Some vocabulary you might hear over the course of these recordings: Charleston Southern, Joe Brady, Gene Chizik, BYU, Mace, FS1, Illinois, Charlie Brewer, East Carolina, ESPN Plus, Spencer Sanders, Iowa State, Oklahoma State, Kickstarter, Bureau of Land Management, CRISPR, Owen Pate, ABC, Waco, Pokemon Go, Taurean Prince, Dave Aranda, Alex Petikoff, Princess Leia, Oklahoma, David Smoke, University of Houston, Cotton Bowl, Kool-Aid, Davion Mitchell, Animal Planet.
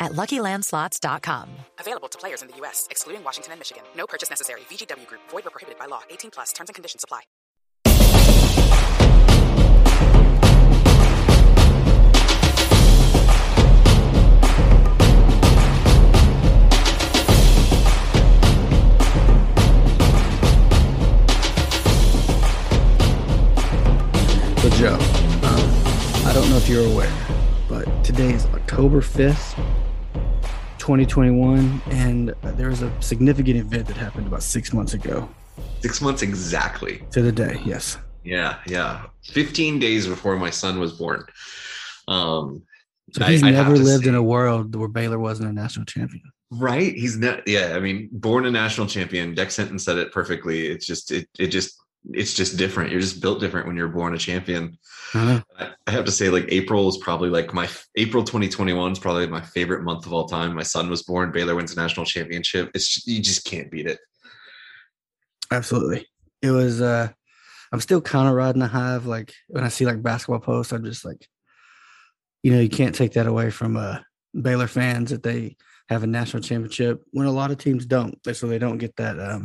at LuckyLandSlots.com. Available to players in the U.S., excluding Washington and Michigan. No purchase necessary. VGW Group. Void where prohibited by law. 18 plus. Terms and conditions apply. So, Joe, I don't know if you're aware, but today is October 5th. 2021, and there was a significant event that happened about 6 months ago. 6 months exactly. To the day, yes. Yeah. 15 days before my son was born. So he's never lived in a world where Baylor wasn't a national champion. Right? He's not. Yeah, I mean, born a national champion. Dex Hinton said it perfectly. It's just different. You're just built different when you're born a champion. I have to say, like, April 2021 is probably my favorite month of all time. My son was born. Baylor wins a national championship. You just can't beat it. Absolutely. It was, I'm still kind of riding the high of, like, when I see, like, basketball posts, I'm just like, you know, you can't take that away from Baylor fans that they have a national championship when a lot of teams don't. So they don't get that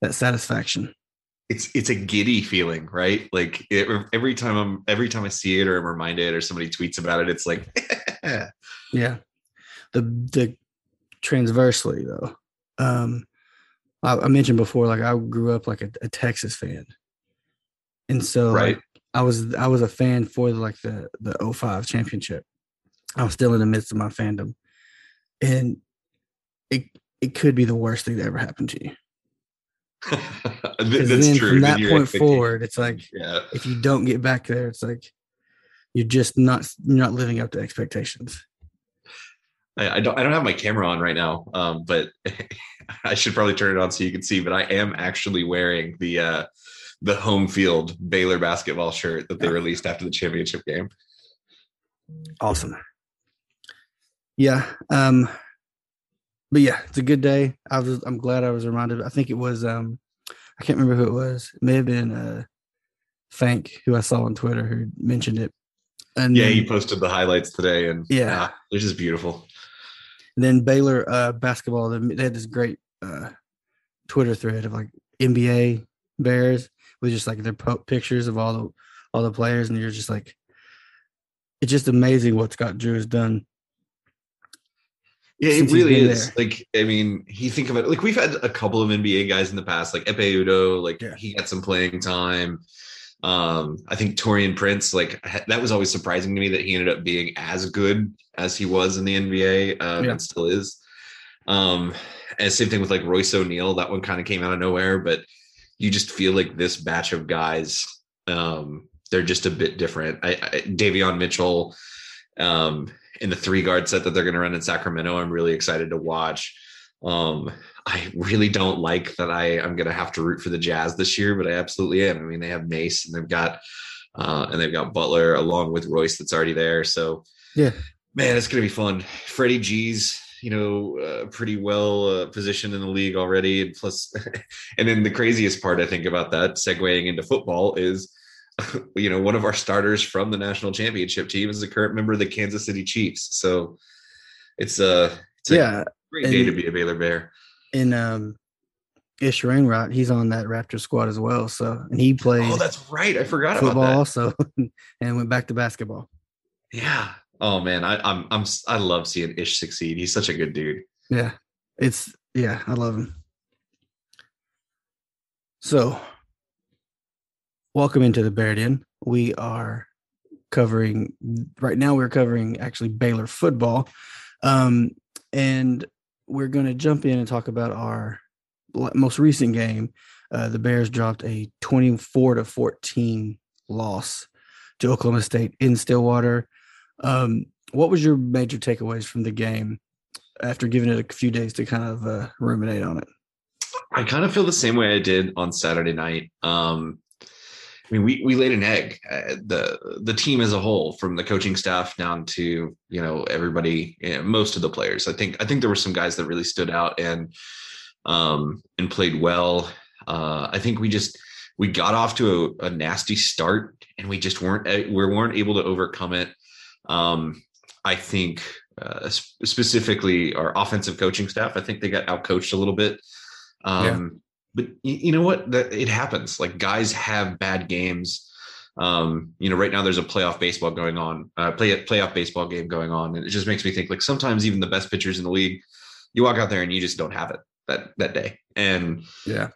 that satisfaction. It's a giddy feeling, right? Like every time I see it or I'm reminded or somebody tweets about it, it's like, yeah. The transversely though, I mentioned before, like, I grew up like a Texas fan, and so right. Like, I was a fan for like the 2005 championship. I was still in the midst of my fandom, and it could be the worst thing that ever happened to you. That's true. From that point forward, it's like, yeah. If you don't get back there, it's like you're just not living up to expectations. I don't have my camera on right now, but I should probably turn it on so you can see. But I am actually wearing the home field Baylor basketball shirt that they released after the championship game. Awesome. Yeah. But yeah, it's a good day. I'm glad I was reminded. I think it was, I can't remember who it was. It may have been Fank, who I saw on Twitter, who mentioned it. And yeah, he posted the highlights today, and it's just beautiful. And then Baylor basketball, they had this great Twitter thread of like NBA Bears with just like their pictures of all the players, and you're just like, it's just amazing what Scott Drew has done. Yeah, it really is. There. Like, I mean, you think about it. Like, we've had a couple of NBA guys in the past, like Epe Udoh. Like, he got some playing time. I think Taurean Prince. Like, that was always surprising to me that he ended up being as good as he was in the NBA and still is. And same thing with like Royce O'Neal. That one kind of came out of nowhere, but you just feel like this batch of guys, they're just a bit different. Davion Mitchell. In the three guard set that they're going to run in Sacramento, I'm really excited to watch. I really don't like that I'm going to have to root for the Jazz this year, but I absolutely am. I mean, they have Mace, and they've got Butler along with Royce that's already there. So yeah, man, it's going to be fun. Freddie G's, you know, pretty well positioned in the league already. And plus, and then the craziest part I think about that segueing into football is, you know, one of our starters from the national championship team is a current member of the Kansas City Chiefs. So it's a great day to be a Baylor Bear. And Ish Rainwright, he's on that Raptor squad as well. So, and he played. Oh, that's right. I forgot about that. Also, and went back to basketball. Yeah. Oh man, I love seeing Ish succeed. He's such a good dude. Yeah, it's Yeah, I love him. So, welcome into the Bearden. We are covering, right now we're covering actually Baylor football. And we're going to jump in and talk about our most recent game. The Bears dropped a 24-14 loss to Oklahoma State in Stillwater. What was your major takeaways from the game after giving it a few days to kind of ruminate on it? I kind of feel the same way I did on Saturday night. I mean, we laid an egg. The team as a whole, from the coaching staff down to, you know, everybody, you know, most of the players. I think there were some guys that really stood out and played well. I think we got off to a nasty start, and we just weren't able to overcome it. I think specifically our offensive coaching staff. I think they got outcoached a little bit. Yeah. But you know what? It happens. Like, guys have bad games. You know, right now there's a playoff baseball game going on. And it just makes me think, like, sometimes even the best pitchers in the league, you walk out there and you just don't have it that day. And yeah,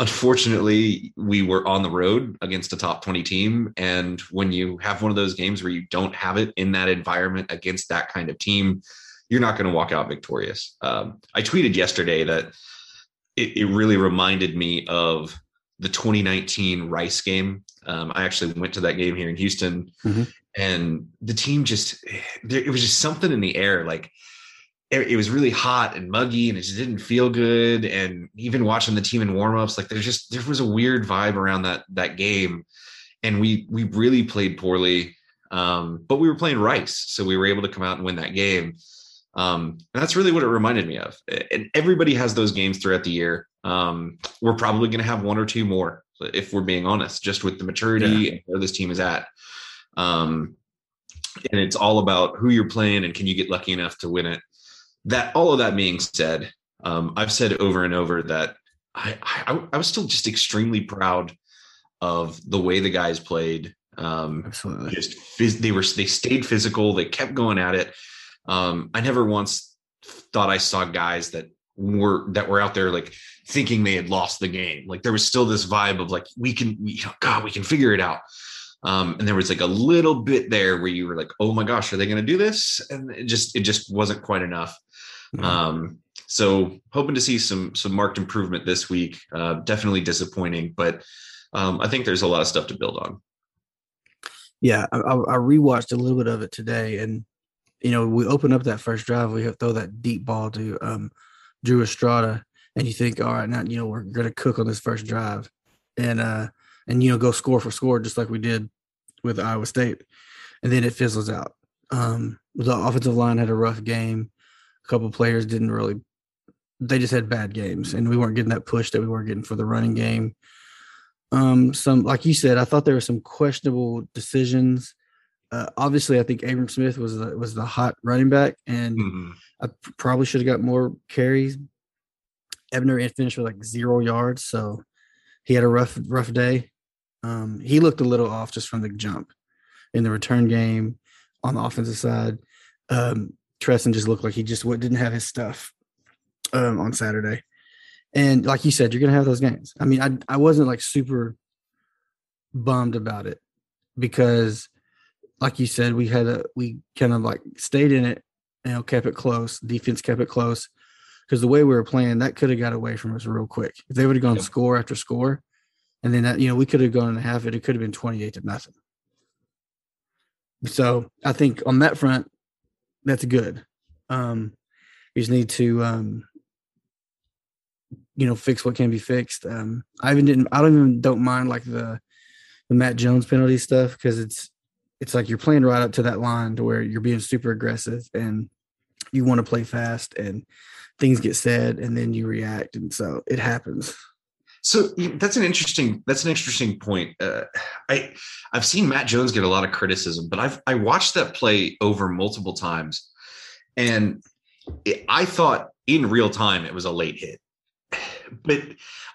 unfortunately we were on the road against a top 20 team. And when you have one of those games where you don't have it in that environment against that kind of team, you're not going to walk out victorious. I tweeted yesterday that, it really reminded me of the 2019 Rice game. I actually went to that game here in Houston, and the team it was just something in the air. Like, it was really hot and muggy, and it just didn't feel good. And even watching the team in warmups, like, there was a weird vibe around that game, and we really played poorly. But we were playing Rice, so we were able to come out and win that game. And that's really what it reminded me of. And everybody has those games throughout the year. We're probably going to have one or two more, if we're being honest, just with the maturity and where this team is at. And it's all about who you're playing and can you get lucky enough to win it. All of that being said, I've said over and over that I was still just extremely proud of the way the guys played. Absolutely. They stayed physical. They kept going at it. I never once thought I saw guys that were out there, like, thinking they had lost the game. Like, there was still this vibe of, like, we can figure it out. And there was, like, a little bit there where you were like, oh my gosh, are they going to do this? And it just wasn't quite enough. Mm-hmm. So hoping to see some marked improvement this week. Definitely disappointing, but I think there's a lot of stuff to build on. Yeah. I rewatched a little bit of it today, and, you know, we open up that first drive, we throw that deep ball to Drew Estrada, and you think, all right, now, you know, we're going to cook on this first drive and, you know, go score for score, just like we did with Iowa State. And then it fizzles out. The offensive line had a rough game. A couple of players they just had bad games, and we weren't getting that push that we were getting for the running game. Some, like you said, I thought there were some questionable decisions. Obviously, I think Abram Smith was the hot running back, and I probably should have got more carries. Ebner finished with, like, 0 yards, so he had a rough day. He looked a little off just from the jump in the return game on the offensive side. Tresson just looked like he just didn't have his stuff on Saturday. And like you said, you're going to have those games. I mean, I wasn't, like, super bummed about it because – like you said, we kind of, like, stayed in it, you know, kept it close. Defense kept it close, because the way we were playing, that could have got away from us real quick. If they would have gone score after score, and then that, you know, we could have gone and half it. It could have been 28-0. So I think on that front, that's good. You just need to, you know, fix what can be fixed. I don't mind, like, the Matt Jones penalty stuff, because it's like you're playing right up to that line to where you're being super aggressive and you want to play fast, and things get said and then you react. And so it happens. So that's an interesting point. I've seen Matt Jones get a lot of criticism, but I watched that play over multiple times, and I thought in real time it was a late hit. But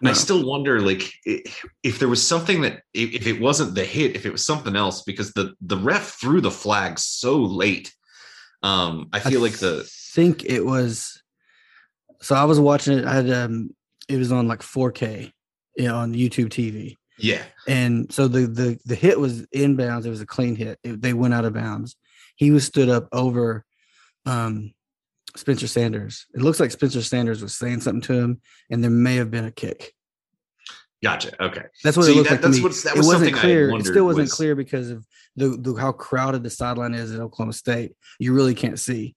no. I still wonder, like, if there was something that, if it wasn't the hit, if it was something else, because the ref threw the flag so late. I feel like I think it was So I was watching it. I had it was on like 4K, you know, on YouTube TV. Yeah. And so the hit was inbounds. It was a clean hit. They went out of bounds. He was stood up over Spencer Sanders. It looks like Spencer Sanders was saying something to him, and there may have been a kick. Gotcha. Okay. That's what it looked like to me. That was something clear. It still wasn't clear because of the how crowded the sideline is at Oklahoma State. You really can't see.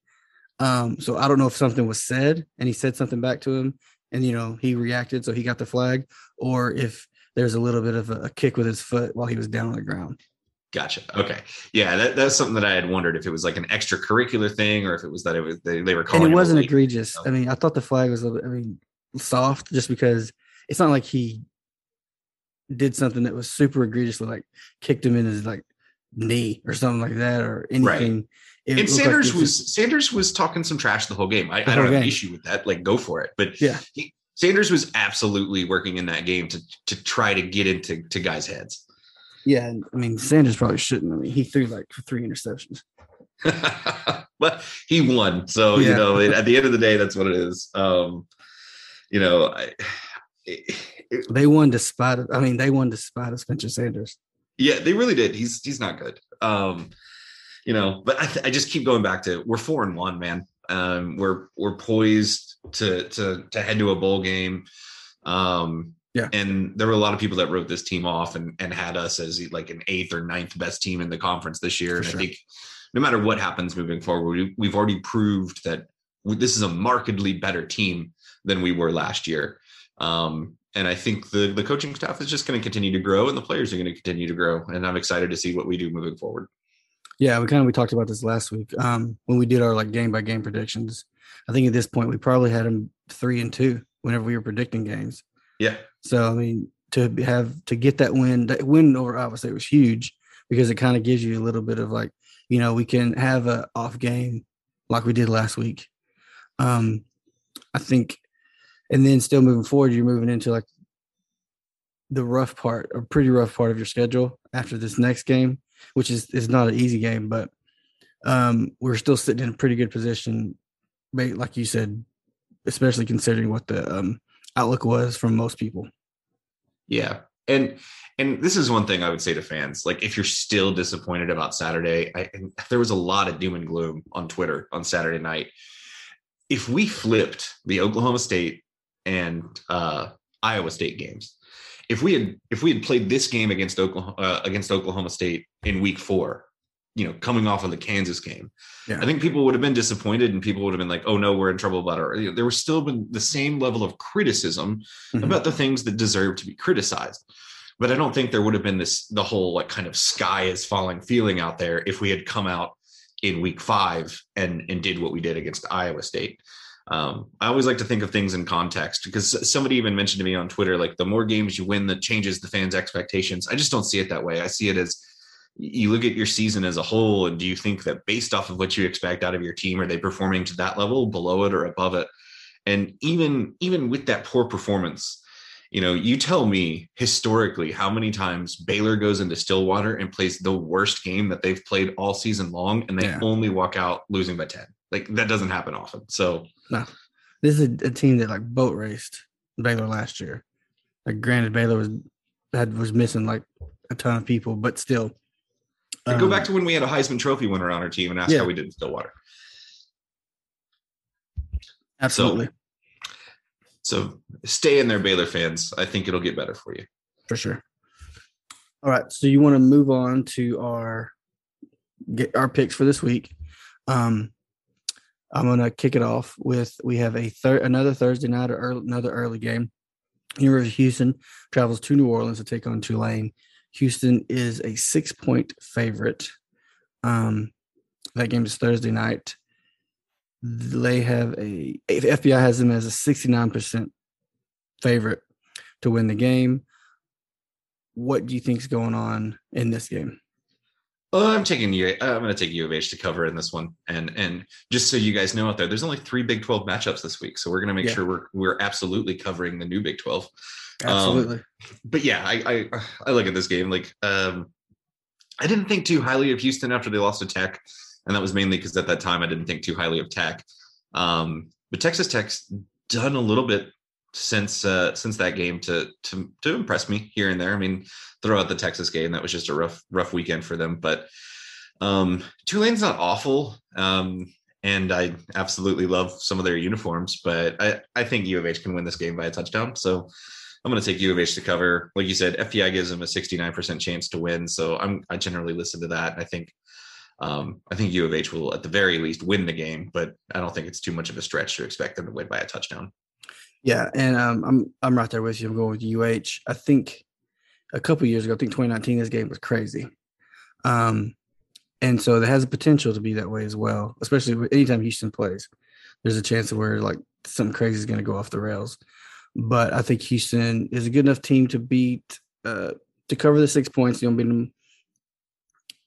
So I don't know if something was said and he said something back to him and, you know, he reacted. So he got the flag, or if there's a little bit of a kick with his foot while he was down on the ground. Gotcha. Okay. Yeah. That's something that I had wondered, if it was like an extracurricular thing or if it was that they were calling. And it wasn't egregious. I mean, I thought the flag was a little bit, soft, just because it's not like he did something that was super egregiously, like kicked him in his like knee or something like that or anything. Right. And Sanders was talking some trash the whole game. I don't have an issue with that. Like, go for it. But yeah, Sanders was absolutely working in that game to try to get into guys' heads. Yeah, I mean, Sanders probably shouldn't. I mean, he threw like 3 interceptions. But he won. So, yeah. You know, at the end of the day, that's what it is. You know, they won despite of, Spencer Sanders. Yeah, they really did. He's not good. You know, but I just keep going back to, we're 4-1, man. We're poised to head to a bowl game. Yeah. And there were a lot of people that wrote this team off and had us as like an 8th or 9th best team in the conference this year. And sure. I think no matter what happens moving forward, we've already proved that this is a markedly better team than we were last year. And I think the coaching staff is just going to continue to grow and the players are going to continue to grow. And I'm excited to see what we do moving forward. Yeah, we talked about this last week when we did our like game by game predictions. I think at this point we probably had them 3-2 whenever we were predicting games. Yeah. So I mean, to get that win over Iowa State was huge, because it kind of gives you a little bit of like, you know, we can have an off game like we did last week. I think, and then still moving forward, you're moving into like the rough part, or pretty rough part of your schedule after this next game, which is not an easy game, but we're still sitting in a pretty good position, like you said, especially considering what the outlook was from most people. Yeah. And this is one thing I would say to fans, like if you're still disappointed about Saturday, there was a lot of doom and gloom on Twitter on Saturday night. If we flipped the Oklahoma State and Iowa State games, if we had played this game against Oklahoma State in week 4, you know, coming off of the Kansas game, yeah, I think people would have been disappointed and people would have been like, oh no, we're in trouble about it. You know, there was still been the same level of criticism, mm-hmm, about the things that deserve to be criticized. But I don't think there would have been the whole like kind of sky is falling feeling out there if we had come out in week 5 and did what we did against Iowa State. I always like to think of things in context, because somebody even mentioned to me on Twitter, like the more games you win, that changes the fans' expectations. I just don't see it that way. I see it as you look at your season as a whole. And do you think that based off of what you expect out of your team, are they performing to that level, below it, or above it? And even with that poor performance, you know, you tell me historically how many times Baylor goes into Stillwater and plays the worst game that they've played all season long, and they, yeah, only walk out losing by 10. Like, that doesn't happen often. So no. This is a team that like boat raced Baylor last year. Like, granted, Baylor was missing like a ton of people, but still. Go back to when we had a Heisman Trophy winner on our team and ask, yeah, how we did in Stillwater. Absolutely. So stay in there, Baylor fans. I think it'll get better for you. For sure. All right. So you want to move on to our picks for this week. I'm going to kick it off with, we have another Thursday night, or another early game. University of Houston travels to New Orleans to take on Tulane. Houston is a 6-point favorite. That game is Thursday night. They have FPI has them as a 69% favorite to win the game. What do you think is going on in this game? Well, I'm going to take U of H to cover in this one, and just so you guys know out there, there's only 3 Big 12 matchups this week, so we're going to make, yeah, sure we're absolutely covering the new Big 12. Absolutely. But yeah, I look at this game like I didn't think too highly of Houston after they lost to Tech, and that was mainly because at that time I didn't think too highly of Tech. But Texas Tech done a little bit since that game to impress me here and there. I mean, throw out the Texas game. That was just a rough weekend for them, but Tulane's not awful. And I absolutely love some of their uniforms, but I think U of H can win this game by a touchdown. So I'm going to take U of H to cover. Like you said, FPI gives them a 69% chance to win. So I generally listen to that. I think U of H will at the very least win the game, but I don't think it's too much of a stretch to expect them to win by a touchdown. Yeah. And I'm right there with you. I'm going with UH. I think a couple years ago, I think 2019, this game was crazy. And so it has the potential to be that way as well, especially anytime Houston plays. There's a chance where like something crazy is going to go off the rails. But I think Houston is a good enough team to beat, to cover the 6 points. You'll beat them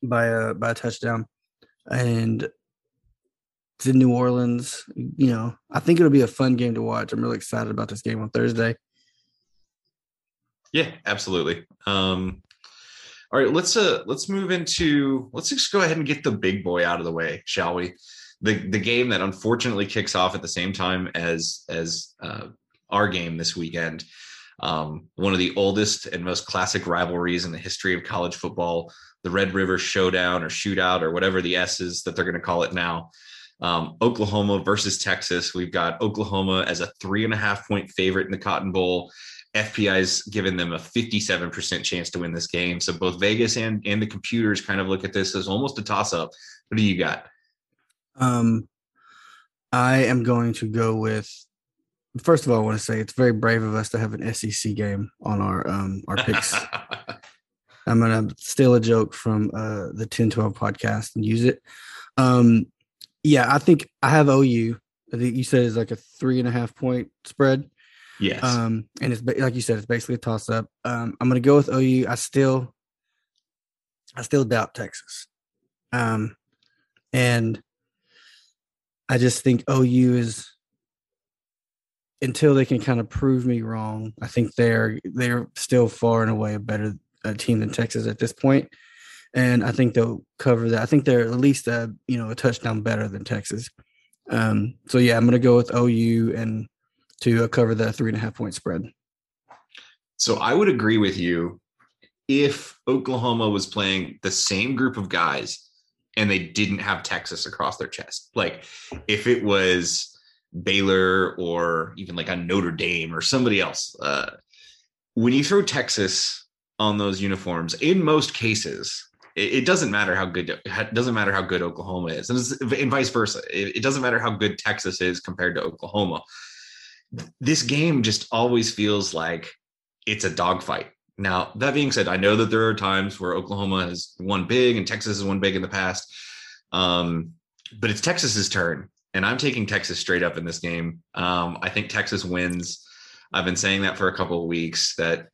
by a touchdown. And to New Orleans, you know, I think it'll be a fun game to watch. I'm really excited about this game on Thursday. Yeah, absolutely. All right, let's move into – let's just go ahead and get the big boy out of the way, shall we? The game that unfortunately kicks off at the same time as our game this weekend. One of the oldest and most classic rivalries in the history of college football, the Red River Showdown or Shootout or whatever the S is that they're going to call it now. Oklahoma versus Texas. We've got Oklahoma as a 3.5-point favorite in the Cotton Bowl. FPI's given them a 57% chance to win this game. So both Vegas and the computers kind of look at this as almost a toss-up. What do you got? I am going to go with – first of all, I want to say it's very brave of us to have an SEC game on our picks. I'm going to steal a joke from the 10-12 podcast and use it. Yeah, I think I have OU. I think you said it's like a 3.5-point spread. Yes. And it's like you said, it's basically a toss up. I'm going to go with OU. I still doubt Texas. And I just think OU is, until they can kind of prove me wrong, I think they're still far and away a better team than Texas at this point. And I think they'll cover that. I think they're at least a touchdown better than Texas. So yeah, I'm going to go with OU and to cover the 3.5-point spread. So I would agree with you if Oklahoma was playing the same group of guys and they didn't have Texas across their chest. Like if it was Baylor or even like a Notre Dame or somebody else, when you throw Texas on those uniforms, in most cases, it doesn't matter how good Oklahoma is, and vice versa. It doesn't matter how good Texas is compared to Oklahoma. This game just always feels like it's a dogfight. Now, that being said, I know that there are times where Oklahoma has won big and Texas has won big in the past, but it's Texas's turn, and I'm taking Texas straight up in this game. I think Texas wins. I've been saying that for a couple of weeks that,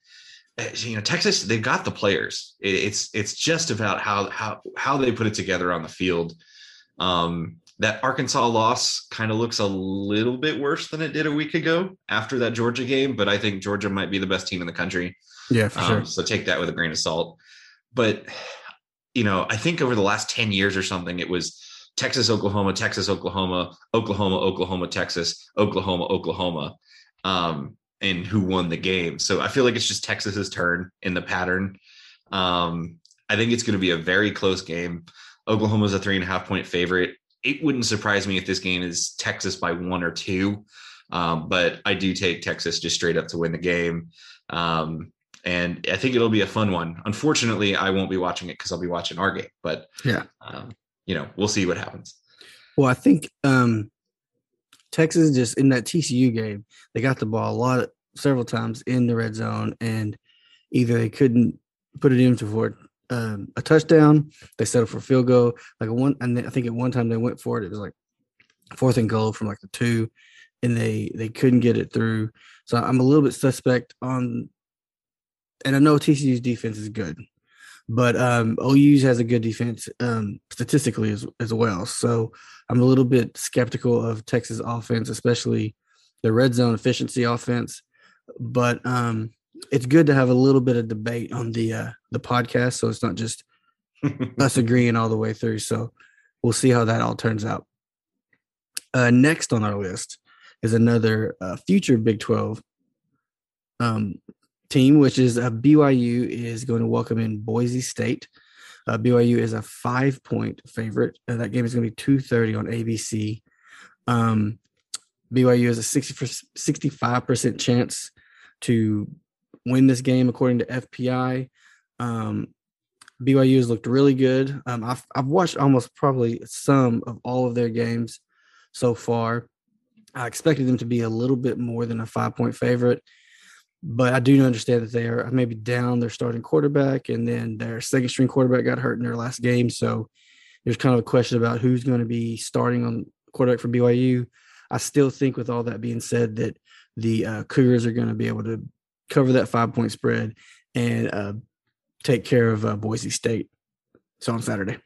you know, Texas, they've got the players. It's just about how they put it together on the field. That Arkansas loss kind of looks a little bit worse than it did a week ago after that Georgia game, but I think Georgia might be the best team in the country. Yeah, for sure. So take that with a grain of salt. But, you know, I think over the last 10 years or something, it was Texas, Oklahoma, Oklahoma, Texas, Oklahoma, and who won the game. So I feel like it's just Texas's turn in the pattern. I think it's going to be a very close game. Oklahoma's a 3.5-point favorite. It wouldn't surprise me if this game is Texas by 1 or 2, but I do take Texas just straight up to win the game. And I think it'll be a fun one. Unfortunately, I won't be watching it because I'll be watching our game, but yeah, you know, we'll see what happens. Well, I think Texas just in that TCU game, they got the ball several times in the red zone, and either they couldn't put it in for it. A touchdown. They settled for a field goal. And I think at one time they went for it. It was like 4th and goal from like the 2, and they couldn't get it through. So I'm a little bit suspect on. And I know TCU's defense is good, but OU's has a good defense statistically as well. So I'm a little bit skeptical of Texas offense, especially the red zone efficiency offense. But it's good to have a little bit of debate on the podcast, so it's not just us agreeing all the way through. So we'll see how that all turns out. Next on our list is another future Big 12 team, which is BYU is going to welcome in Boise State. BYU is a 5-point favorite. That game is going to be 2:30 on ABC. BYU has a 65% chance to win this game, according to FPI. BYU has looked really good. I've watched almost probably some of all of their games so far. I expected them to be a little bit more than a 5-point favorite, but I do understand that they are maybe down their starting quarterback, and then their second-string quarterback got hurt in their last game. So there's kind of a question about who's going to be starting on quarterback for BYU. I still think, with all that being said, that the Cougars are going to be able to cover that 5-point spread and take care of Boise State. So on Saturday.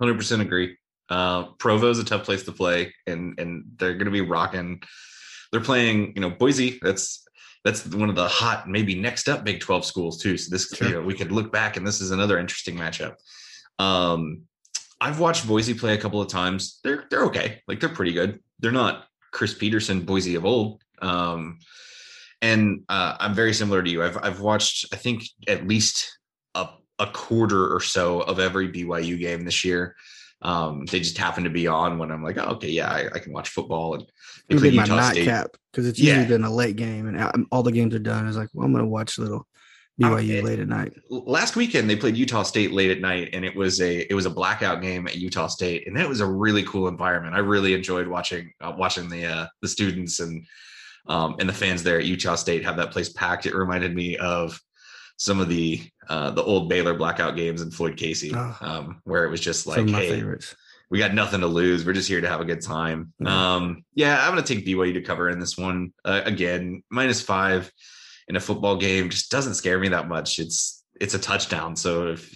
100% agree. Provo is a tough place to play, and they're going to be rocking. They're playing, Boise. That's one of the hot, maybe next up Big 12 schools too. So this, we could look back, and this is another interesting matchup. I've watched Boise play a couple of times. They're okay. Like, they're pretty good. They're not Chris Peterson Boise of old. And I'm very similar to you. I've watched, I think, at least a quarter or so of every BYU game this year. They just happen to be on when I'm like, oh, okay, yeah, I can watch football. And it'll be my nightcap, because it's usually been a late game, and all the games are done. It's like, well, I'm going to watch a little BYU late at night. Last weekend, they played Utah State late at night, and it was a blackout game at Utah State, and that was a really cool environment. I really enjoyed watching the students and the fans there at Utah State have that place packed. It reminded me of some of the old Baylor blackout games in Floyd Casey, where it was just like, hey, we got nothing to lose. We're just here to have a good time. Mm-hmm. I'm going to take BYU to cover in this one. Again, -5 in a football game just doesn't scare me that much. It's a touchdown. So if,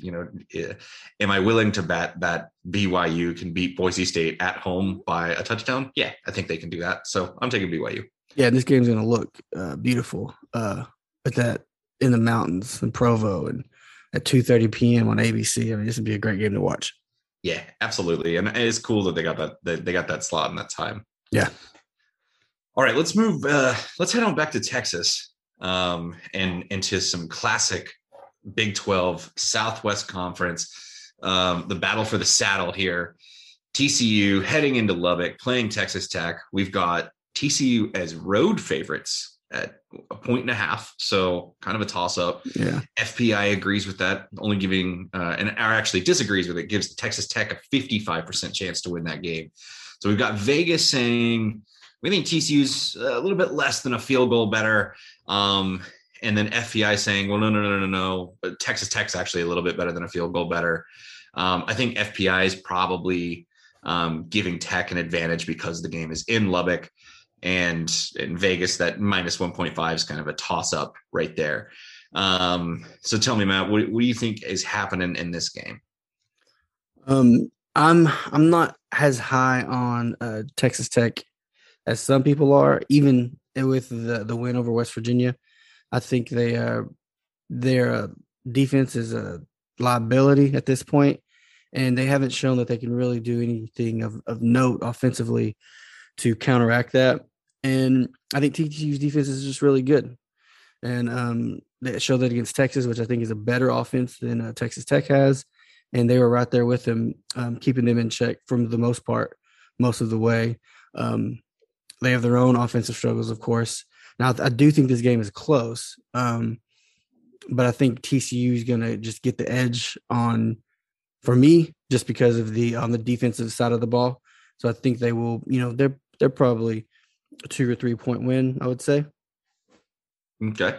am I willing to bet that BYU can beat Boise State at home by a touchdown? Yeah, I think they can do that. So I'm taking BYU. Yeah, this game's going to look beautiful at that in the mountains in Provo, and at 2:30 p.m. on ABC. I mean, this would be a great game to watch. Yeah, absolutely, and it's cool that they got that slot in that time. Yeah. All right, let's move. Let's head on back to Texas and into some classic Big 12 Southwest Conference, the battle for the saddle here. TCU heading into Lubbock, playing Texas Tech. We've got TCU as road favorites at 1.5, so kind of a toss-up. Yeah. FPI agrees with that, only giving and actually disagrees with it, gives Texas Tech a 55% chance to win that game. So we've got Vegas saying we think TCU's a little bit less than a field goal better, and then FPI saying, well, no, but Texas Tech's actually a little bit better than a field goal better. I think FPI is probably giving Tech an advantage because the game is in Lubbock. And in Vegas, that -1.5 is kind of a toss-up right there. So tell me, Matt, what do you think is happening in this game? I'm not as high on Texas Tech as some people are, even with the win over West Virginia. I think their defense is a liability at this point, and they haven't shown that they can really do anything of note offensively to counteract that. And I think TCU's defense is just really good. And they showed that against Texas, which I think is a better offense than Texas Tech has. And they were right there with them, keeping them in check from the most part, most of the way. They have their own offensive struggles, of course. Now, I do think this game is close, but I think TCU is going to just get the edge on, for me, just because of on the defensive side of the ball. So I think they will, they're probably a 2 or 3 point win, I would say. Okay.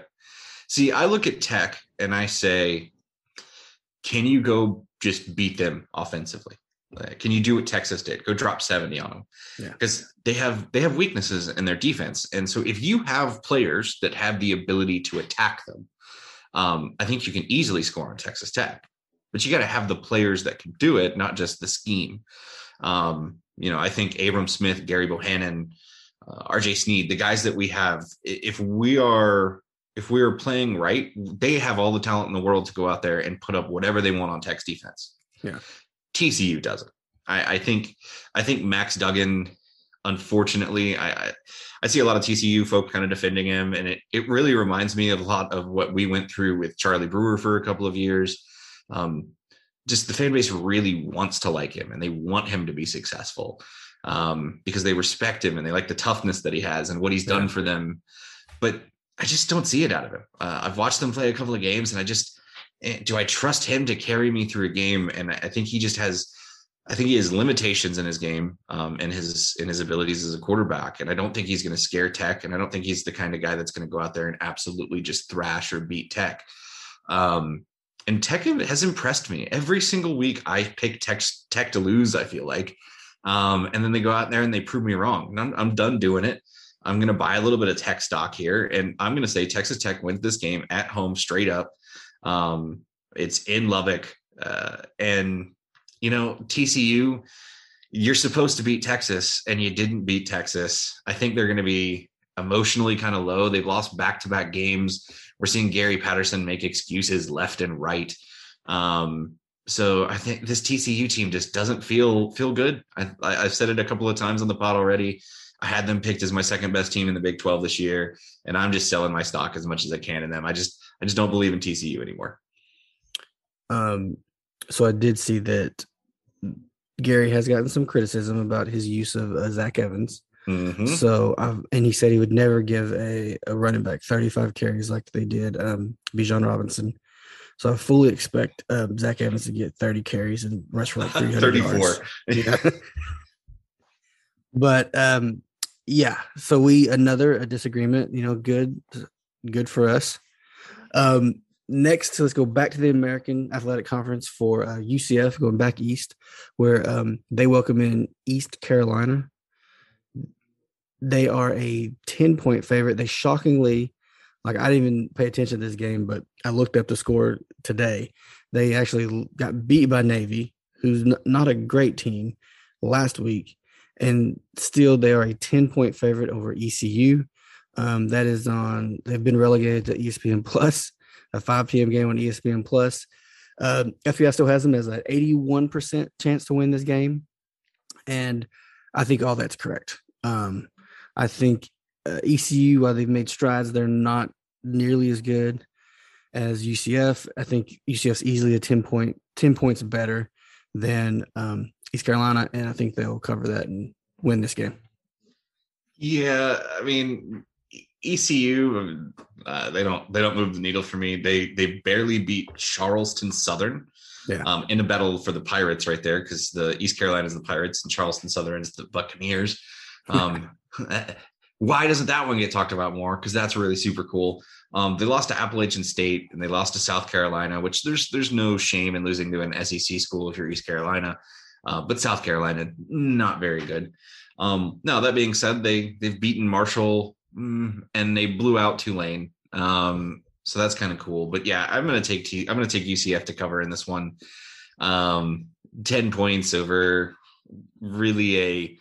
See, I look at Tech and I say, can you go just beat them offensively? Can you do what Texas did? Go drop 70 on them, because they have weaknesses in their defense. And so if you have players that have the ability to attack them, I think you can easily score on Texas Tech, but you got to have the players that can do it, not just the scheme. I think Abram Smith, Gary Bohannon, RJ Sneed, the guys that we have, if we are playing right, they have all the talent in the world to go out there and put up whatever they want on Tech's defense. Yeah. TCU doesn't. I think Max Duggan Unfortunately, I see a lot of TCU folk kind of defending him, and it really reminds me of a lot of what we went through with Charlie Brewer for a couple of years. Just the fan base really wants to like him, and they want him to be successful because they respect him and they like the toughness that he has and what he's done for them. But I just don't see it out of him. I've watched them play a couple of games, and do I trust him to carry me through a game? And I think he just has – I think he has limitations in his game and in his abilities as a quarterback. And I don't think he's going to scare Tech. And I don't think he's the kind of guy that's going to go out there and absolutely just thrash or beat Tech. And Tech has impressed me every single week. I pick Tech to lose, I feel like. And then they go out there and they prove me wrong. And I'm done doing it. I'm going to buy a little bit of Tech stock here. And I'm going to say Texas Tech wins this game at home, straight up. It's in Lubbock. You know, TCU, you're supposed to beat Texas, and you didn't beat Texas. I think they're going to be emotionally kind of low. They've lost back-to-back games. We're seeing Gary Patterson make excuses left and right. So I think this TCU team just doesn't feel good. I've said it a couple of times on the pod already. I had them picked as my second best team in the Big 12 this year, and I'm just selling my stock as much as I can in them. I just don't believe in TCU anymore. So I did see that Gary has gotten some criticism about his use of Zach Evans. Mm-hmm. So, and he said he would never give a running back 35 carries like they did Bijan Robinson. So I fully expect Zach Evans to get 30 carries and rush for like 300 yards. 34. Yeah. But yeah, so another disagreement. You know, good for us. Next, let's go back to the American Athletic Conference for UCF, going back east, where they welcome in East Carolina. They are a 10-point favorite. They shockingly, I didn't even pay attention to this game, but I looked up the score today. They actually got beat by Navy, who's not a great team, last week, and still they are a 10-point favorite over ECU. They've been relegated to ESPN Plus. A 5 p.m. game on ESPN Plus. FPI still has them as an 81% chance to win this game. And I think all that's correct. I think ECU, while they've made strides, they're not nearly as good as UCF. I think UCF's easily a 10 points better than East Carolina. And I think they'll cover that and win this game. Yeah. I mean, ECU, they don't move the needle for me. They barely beat Charleston Southern in a battle for the Pirates right there, because the East Carolina is the Pirates and Charleston Southern is the Buccaneers. Why doesn't that one get talked about more? Because that's really super cool. They lost to Appalachian State and they lost to South Carolina, which there's no shame in losing to an SEC school if you're East Carolina. But South Carolina, not very good. Now, that being said, they've beaten Marshall, and they blew out Tulane. So that's kind of cool. But yeah, I'm going to take UCF to cover in this one. 10 points over really a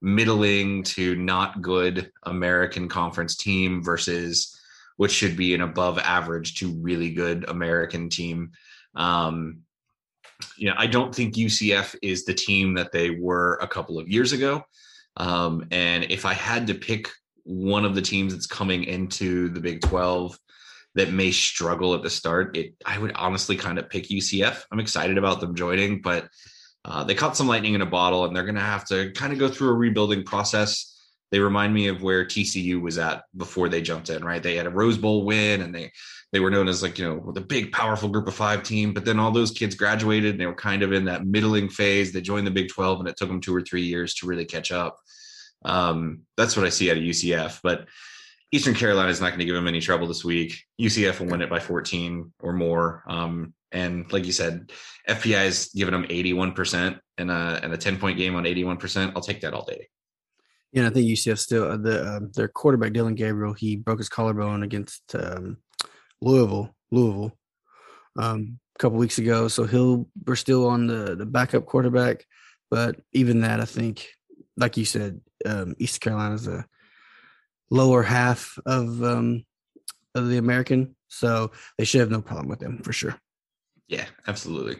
middling to not good American Conference team versus what should be an above average to really good American team. I don't think UCF is the team that they were a couple of years ago. And if I had to pick one of the teams that's coming into the Big 12 that may struggle at the start, I would honestly kind of pick UCF. I'm excited about them joining, but they caught some lightning in a bottle, and they're going to have to kind of go through a rebuilding process. They remind me of where TCU was at before they jumped in, right? They had a Rose Bowl win, and they were known as the big, powerful group of five team, but then all those kids graduated, and they were kind of in that middling phase. They joined the Big 12, and it took them 2 or 3 years to really catch up. That's what I see out of UCF, but Eastern Carolina is not going to give them any trouble this week. UCF will win it by 14 or more. And like you said, FPI is giving them 81% and a 10-point game on 81%. I'll take that all day. Yeah. I think UCF still, their quarterback, Dylan Gabriel, he broke his collarbone against, Louisville, a couple weeks ago. So we're still on the backup quarterback, but even that, I think, like you said, East Carolina's a lower half of the American, so they should have no problem with them for sure. Yeah, absolutely.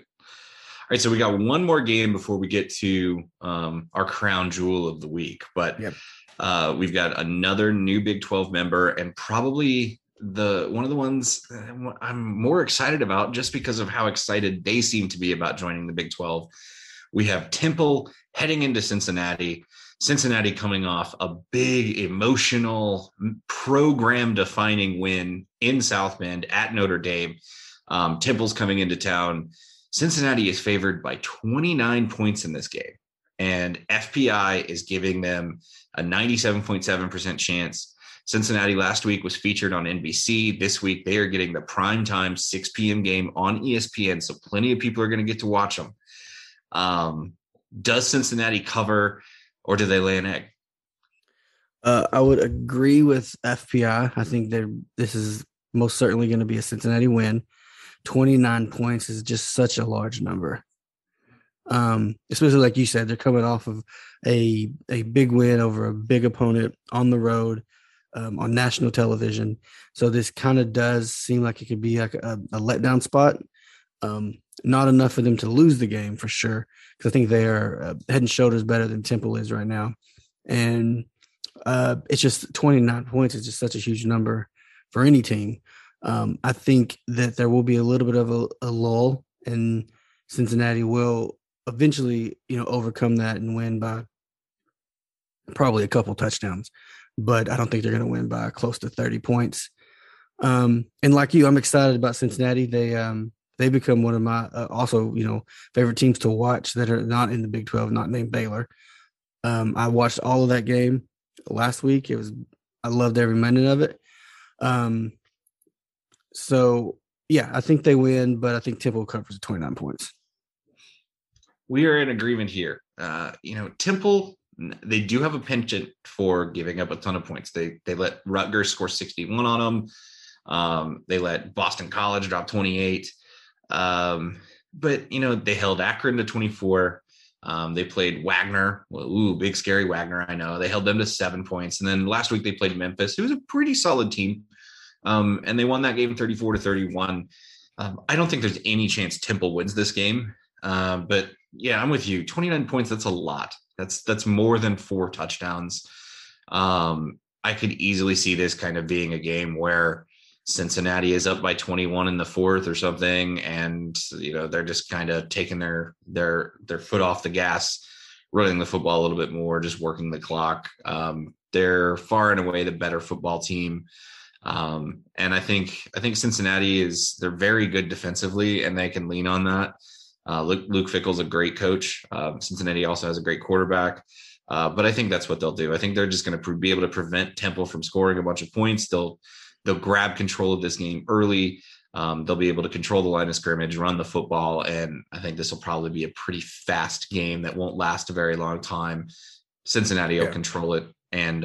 right, so we got one more game before we get to our crown jewel of the week. But we've got another new Big 12 member, and probably one of the ones I'm more excited about just because of how excited they seem to be about joining the Big 12. We have Temple heading into Cincinnati. Cincinnati coming off a big emotional program-defining win in South Bend at Notre Dame. Temple's coming into town. Cincinnati is favored by 29 points in this game, and FPI is giving them a 97.7% chance. Cincinnati last week was featured on NBC. This week they are getting the primetime 6 p.m. game on ESPN, so plenty of people are going to get to watch them. Does Cincinnati cover, or do they lay an egg? I would agree with FPI. I think that this is most certainly going to be a Cincinnati win. 29 points is just such a large number. Especially like you said, they're coming off of a big win over a big opponent on the road, on national television. So this kind of does seem like it could be like a letdown spot. Not enough for them to lose the game for sure, because I think they are head and shoulders better than Temple is right now. And it's just 29 points is just such a huge number for any team. I think that there will be a little bit of a lull, and Cincinnati will eventually, overcome that and win by probably a couple touchdowns, but I don't think they're going to win by close to 30 points. And like you, I'm excited about Cincinnati. They become one of my favorite teams to watch that are not in the Big 12, not named Baylor. I watched all of that game last week. I loved every minute of it. I think they win, but I think Temple covers the 29 points. We are in agreement here. Temple, they do have a penchant for giving up a ton of points. They let Rutgers score 61 on them. They let Boston College drop 28. But they held Akron to 24. They played Wagner. Big scary Wagner. I know they held them to 7 points. And then last week they played Memphis, who was a pretty solid team. And they won that game 34-31. I don't think there's any chance Temple wins this game. But yeah, I'm with you. 29 points. That's a lot. That's more than 4 touchdowns. I could easily see this kind of being a game where Cincinnati is up by 21 in the fourth or something, and they're just kind of taking their foot off the gas, running the football a little bit more, just working the clock. They're far and away the better football team, and I think Cincinnati they're very good defensively, and they can lean on that. Luke Fickle's a great coach. Cincinnati also has a great quarterback. But I think that's what they'll do. I think they're just going to be able to prevent Temple from scoring a bunch of points. They'll grab control of this game early. They'll be able to control the line of scrimmage, run the football, and I think this will probably be a pretty fast game that won't last a very long time. Cincinnati will control it, and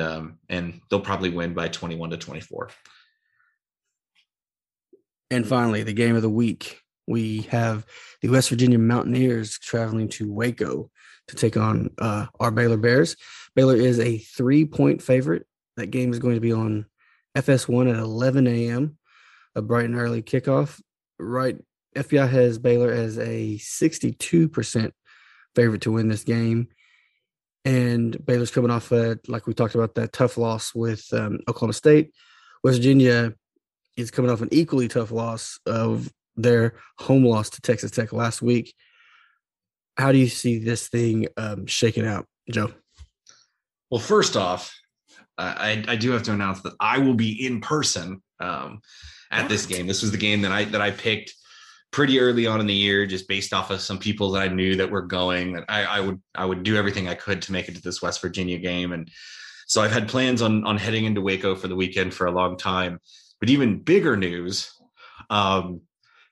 they'll probably win by 21-24. And finally, the game of the week, we have the West Virginia Mountaineers traveling to Waco to take on our Baylor Bears. Baylor is a 3-point favorite. That game is going to be on FS1 at 11 a.m., a bright and early kickoff. Right, FBI has Baylor as a 62% favorite to win this game. And Baylor's coming off, like we talked about, that tough loss with Oklahoma State. West Virginia is coming off an equally tough loss of their home loss to Texas Tech last week. How do you see this thing shaking out, Joe? Well, first off, I do have to announce that I will be in person at this game. This was the game that I picked pretty early on in the year, just based off of some people that I knew that were going. That I would do everything I could to make it to this West Virginia game, and so I've had plans on heading into Waco for the weekend for a long time. But even bigger news: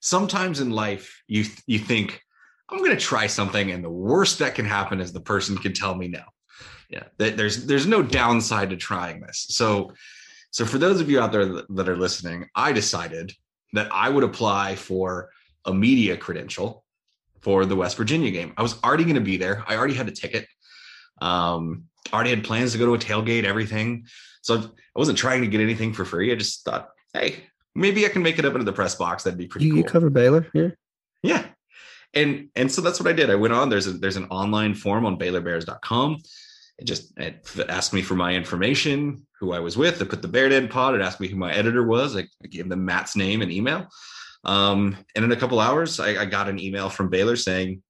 sometimes in life, you think I'm going to try something, and the worst that can happen is the person can tell me no. Yeah, there's no downside to trying this. So for those of you out there that are listening, I decided that I would apply for a media credential for the West Virginia game. I was already going to be there. I already had a ticket. Already had plans to go to a tailgate, everything. So I wasn't trying to get anything for free. I just thought, hey, maybe I can make it up into the press box. That'd be pretty cool. You cover Baylor here? Yeah. And so that's what I did. I went on, there's an online form on BaylorBears.com. It asked me for my information, who I was with. I put the Bear Dead pod. It asked me who my editor was. I gave them Matt's name and email. And in a couple hours, I got an email from Baylor saying,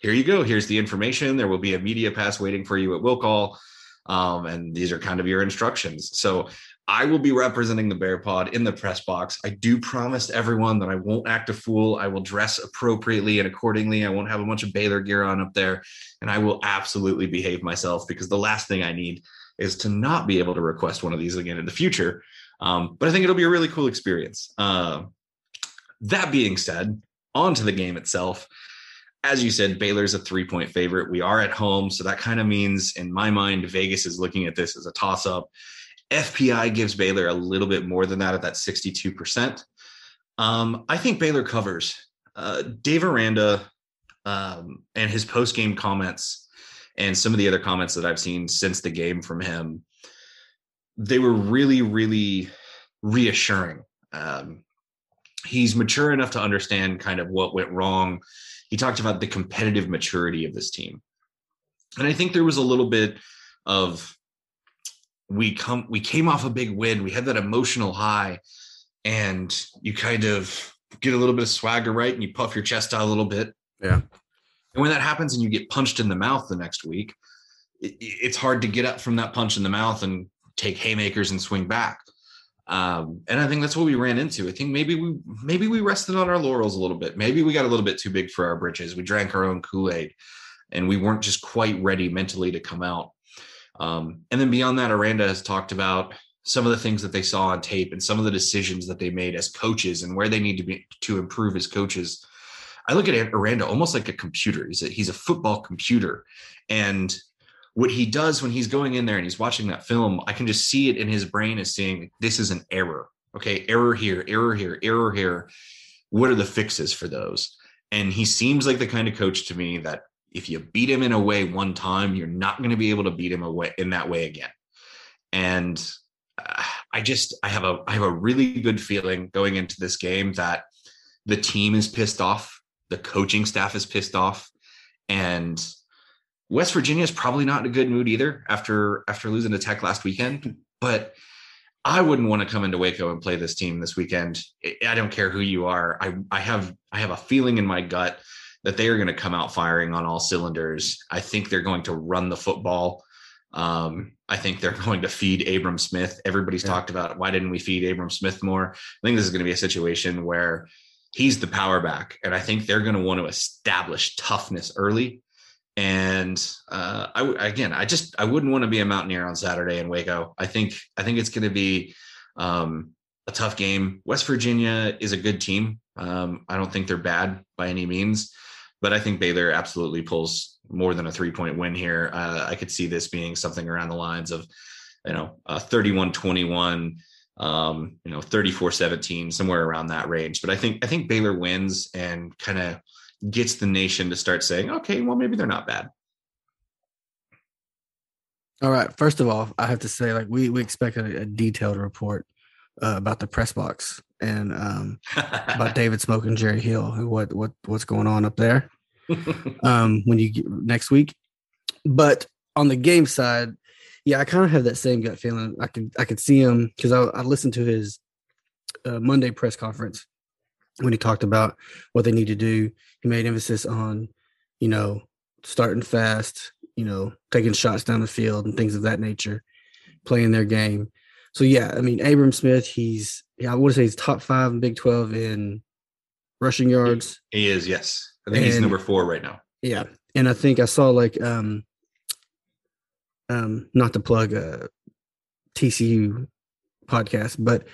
here you go. Here's the information. There will be a media pass waiting for you at will call. And these are kind of your instructions. So I will be representing the Bear Pod in the press box. I do promise everyone that I won't act a fool. I will dress appropriately and accordingly. I won't have a bunch of Baylor gear on up there, and I will absolutely behave myself, because the last thing I need is to not be able to request one of these again in the future. But I think it'll be a really cool experience. That being said, on to the game itself. As you said, Baylor's a 3-point favorite. We are at home, so that kind of means, in my mind, Vegas is looking at this as a toss-up. FPI gives Baylor a little bit more than that at that 62%. I think Baylor covers. Dave Aranda and his post-game comments and some of the other comments that I've seen since the game from him, they were really, really reassuring. He's mature enough to understand kind of what went wrong. He talked about the competitive maturity of this team. And I think there was a little bit of, we came off a big win. We had that emotional high, and you kind of get a little bit of swagger, right? And you puff your chest out a little bit. Yeah. And when that happens and you get punched in the mouth the next week, it's hard to get up from that punch in the mouth and take haymakers and swing back. And I think that's what we ran into. I think maybe we rested on our laurels a little bit. Maybe we got a little bit too big for our britches. We drank our own Kool-Aid, and we weren't just quite ready mentally to come out. And then beyond that, Aranda has talked about some of the things that they saw on tape and some of the decisions that they made as coaches and where they need to be to improve as coaches. I look at Aranda almost like a computer. He's a football computer. And what he does when he's going in there and he's watching that film, I can just see it in his brain as seeing, this is an error. Okay. Error here, error here, error here. What are the fixes for those? And he seems like the kind of coach to me that if you beat him in a way one time, you're not going to be able to beat him away in that way again. And I have a really good feeling going into this game that the team is pissed off. The coaching staff is pissed off, and West Virginia is probably not in a good mood either after losing to Tech last weekend. But I wouldn't want to come into Waco and play this team this weekend. I don't care who you are. I have a feeling in my gut that they are going to come out firing on all cylinders. I think they're going to run the football. I think they're going to feed Abram Smith. Everybody's talked about, why didn't we feed Abram Smith more? I think this is going to be a situation where he's the power back, and I think they're going to want to establish toughness early. And I wouldn't want to be a Mountaineer on Saturday in Waco. I think it's going to be a tough game. West Virginia is a good team. I don't think they're bad by any means. But I think Baylor absolutely pulls more than a 3-point win here. I could see this being something around the lines of, 31-21, 34-17, somewhere around that range. But I think Baylor wins and kind of gets the nation to start saying, okay, well, maybe they're not bad. All right. First of all, I have to say, we expect a detailed report about the press box and about David Smoke and Jerry Hill, who what's going on up there when you get next week. But on the game side, I kind of have that same gut feeling. I could see him, because I listened to his Monday press conference when he talked about what they need to do. He made emphasis on, starting fast, taking shots down the field and things of that nature, playing their game. So, Abram Smith, I would say he's top 5 in Big 12 in rushing yards. He is, yes. I think he's number 4 right now. Yeah. And I think I saw not to plug a TCU podcast, but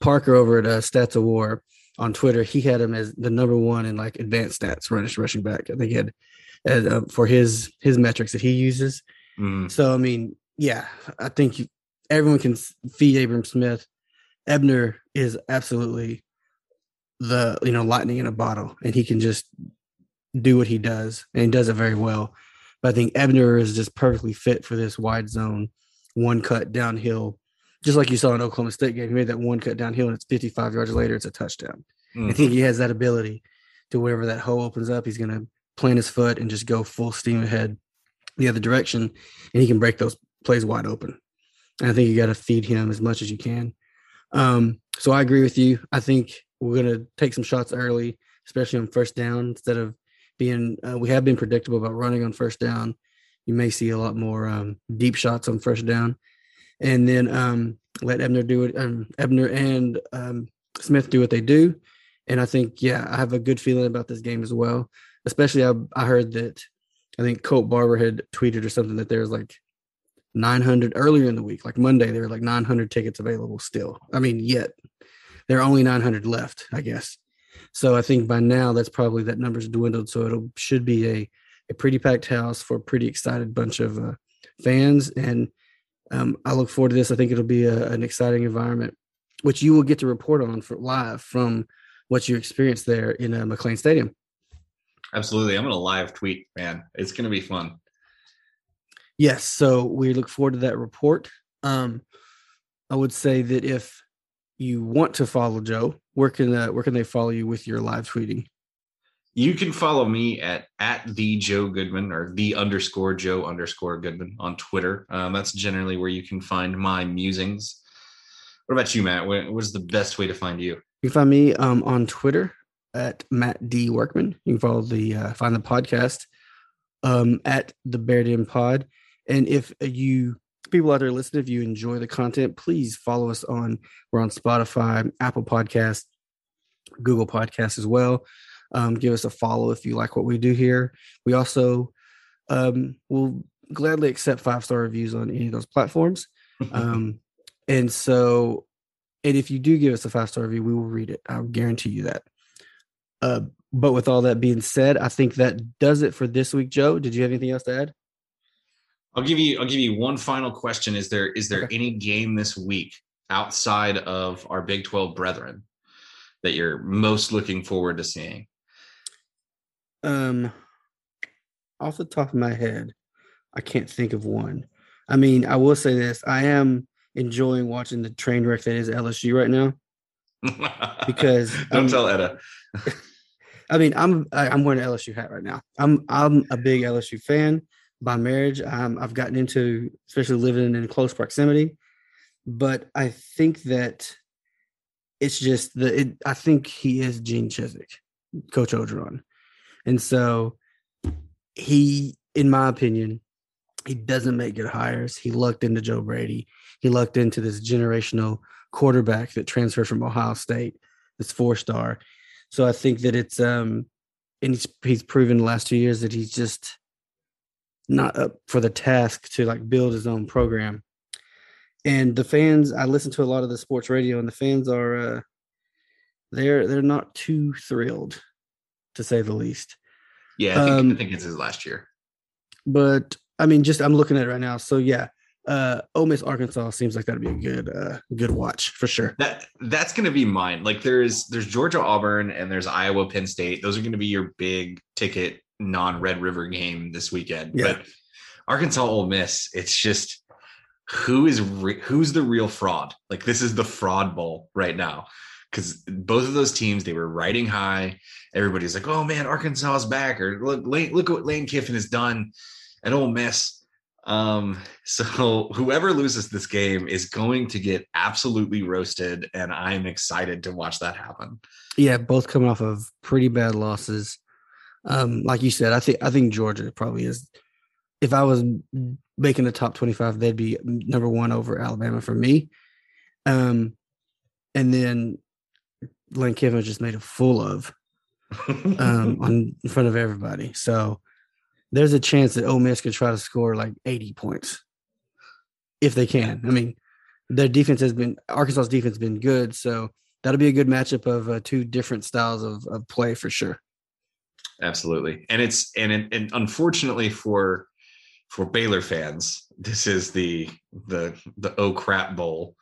Parker over at Stats of War on Twitter, he had him as the number 1 in advanced stats rushing back. I think he had for his metrics that he uses. Mm. So, I think everyone can feed Abram Smith. Ebner is absolutely the, lightning in a bottle, and he can just do what he does, and he does it very well. But I think Ebner is just perfectly fit for this wide zone, one cut downhill, just like you saw in Oklahoma State game. He made that one cut downhill, and it's 55 yards later, it's a touchdown. Mm-hmm. I think he has that ability to wherever that hole opens up, he's going to plant his foot and just go full steam ahead the other direction, and he can break those plays wide open. And I think you got to feed him as much as you can. So I agree with you. I think we're going to take some shots early, especially on first down. Instead of being we have been predictable about running on first down, you may see a lot more deep shots on first down. And then let Ebner do it. Ebner and Smith do what they do. And I think, yeah, I have a good feeling about this game as well. Especially I heard that I think Colt Barber had tweeted or something that there's like 900 earlier in the week, like Monday, there were like 900 tickets available still. I mean, yet there are only 900 left, I guess. So I think by now that's probably that number's dwindled. So it should be a pretty packed house for a pretty excited bunch of fans. And I look forward to this. I think it'll be an exciting environment, which you will get to report on for live from what you experienced there in McLean Stadium. Absolutely. I'm going to live tweet, man. It's going to be fun. Yes. So we look forward to that report. I would say that if you want to follow Joe, where can they follow you with your live tweeting? You can follow me at the Joe Goodman or the_Joe_Goodman on Twitter. That's generally where you can find my musings. What about you, Matt? What's the best way to find you? You can find me on Twitter at Matt D. Workman. You can follow find the podcast at the Baird End Pod. And if you people out there listen, if you enjoy the content, please follow us on. We're on Spotify, Apple Podcasts, Google Podcasts as well. Give us a follow if you like what we do here. We also will gladly accept 5-star reviews on any of those platforms. And if you do give us a 5-star review, we will read it. I'll guarantee you that. But with all that being said, I think that does it for this week. Joe, did you have anything else to add? I'll give you one final question. Is there okay. Any game this week outside of our Big 12 brethren that you're most looking forward to seeing? Off the top of my head, I can't think of one. I mean, I will say this. I am enjoying watching the train wreck that is LSU right now. Because don't tell Etta. I mean, I'm wearing an LSU hat right now. I'm a big LSU fan by marriage. I've gotten into, especially living in close proximity, but I think that it's just I think he is Gene Chizik, Coach Ogeron, and so he, in my opinion, he doesn't make good hires. He lucked into Joe Brady. He lucked into this generational quarterback that transferred from Ohio State, that's 4-star. So I think that it's and he's proven the last 2 years that he's just not up for the task to like build his own program. And the fans, I listen to a lot of the sports radio, and the fans are they're not too thrilled, to say the least. Yeah, I think it's his last year. But I mean, I'm looking at it right now. So yeah. Ole Miss Arkansas seems like that'd be a good watch for sure. That's going to be mine. Like there's Georgia Auburn and there's Iowa Penn State. Those are going to be your big ticket non-Red River game this weekend. Yeah. But Arkansas Ole Miss, it's just who's the real fraud? Like this is the fraud bowl right now because both of those teams, they were riding high. Everybody's like, oh man, Arkansas is back, or look what Lane Kiffin has done at Ole Miss. So whoever loses this game is going to get absolutely roasted, and I'm excited to watch that happen. Yeah, both coming off of pretty bad losses. Like you said, I think Georgia probably is. If I was making the top 25, they'd be number one over Alabama for me. And then Lane Kiffin was just made a fool of in front of everybody. So there's a chance that Ole Miss could try to score like 80 points if they can. I mean, their defense has been – Arkansas's defense has been good, so that'll be a good matchup of two different styles of play for sure. Absolutely. And it's and unfortunately for Baylor fans, this is the oh crap bowl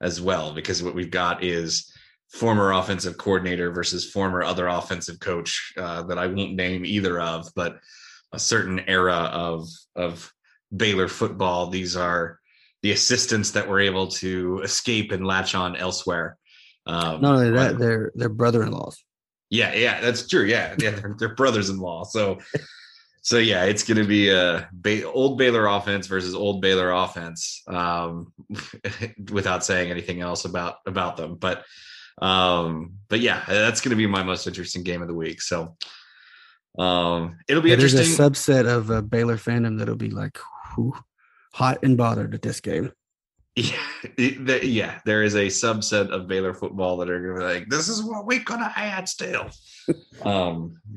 as well, because what we've got is former offensive coordinator versus former other offensive coach that I won't name either of, but – a certain era of Baylor football. These are the assistants that were able to escape and latch on elsewhere. Not only that, they're brother-in-laws. Yeah, that's true. Yeah, they're brothers-in-law. So yeah, it's going to be a old Baylor offense versus old Baylor offense, without saying anything else about them. But yeah, that's going to be my most interesting game of the week. So it'll be interesting. There's a subset of Baylor fandom that'll be like hot and bothered at this game. Yeah, there is a subset of Baylor football that are going to be like, this is what we're going to add still.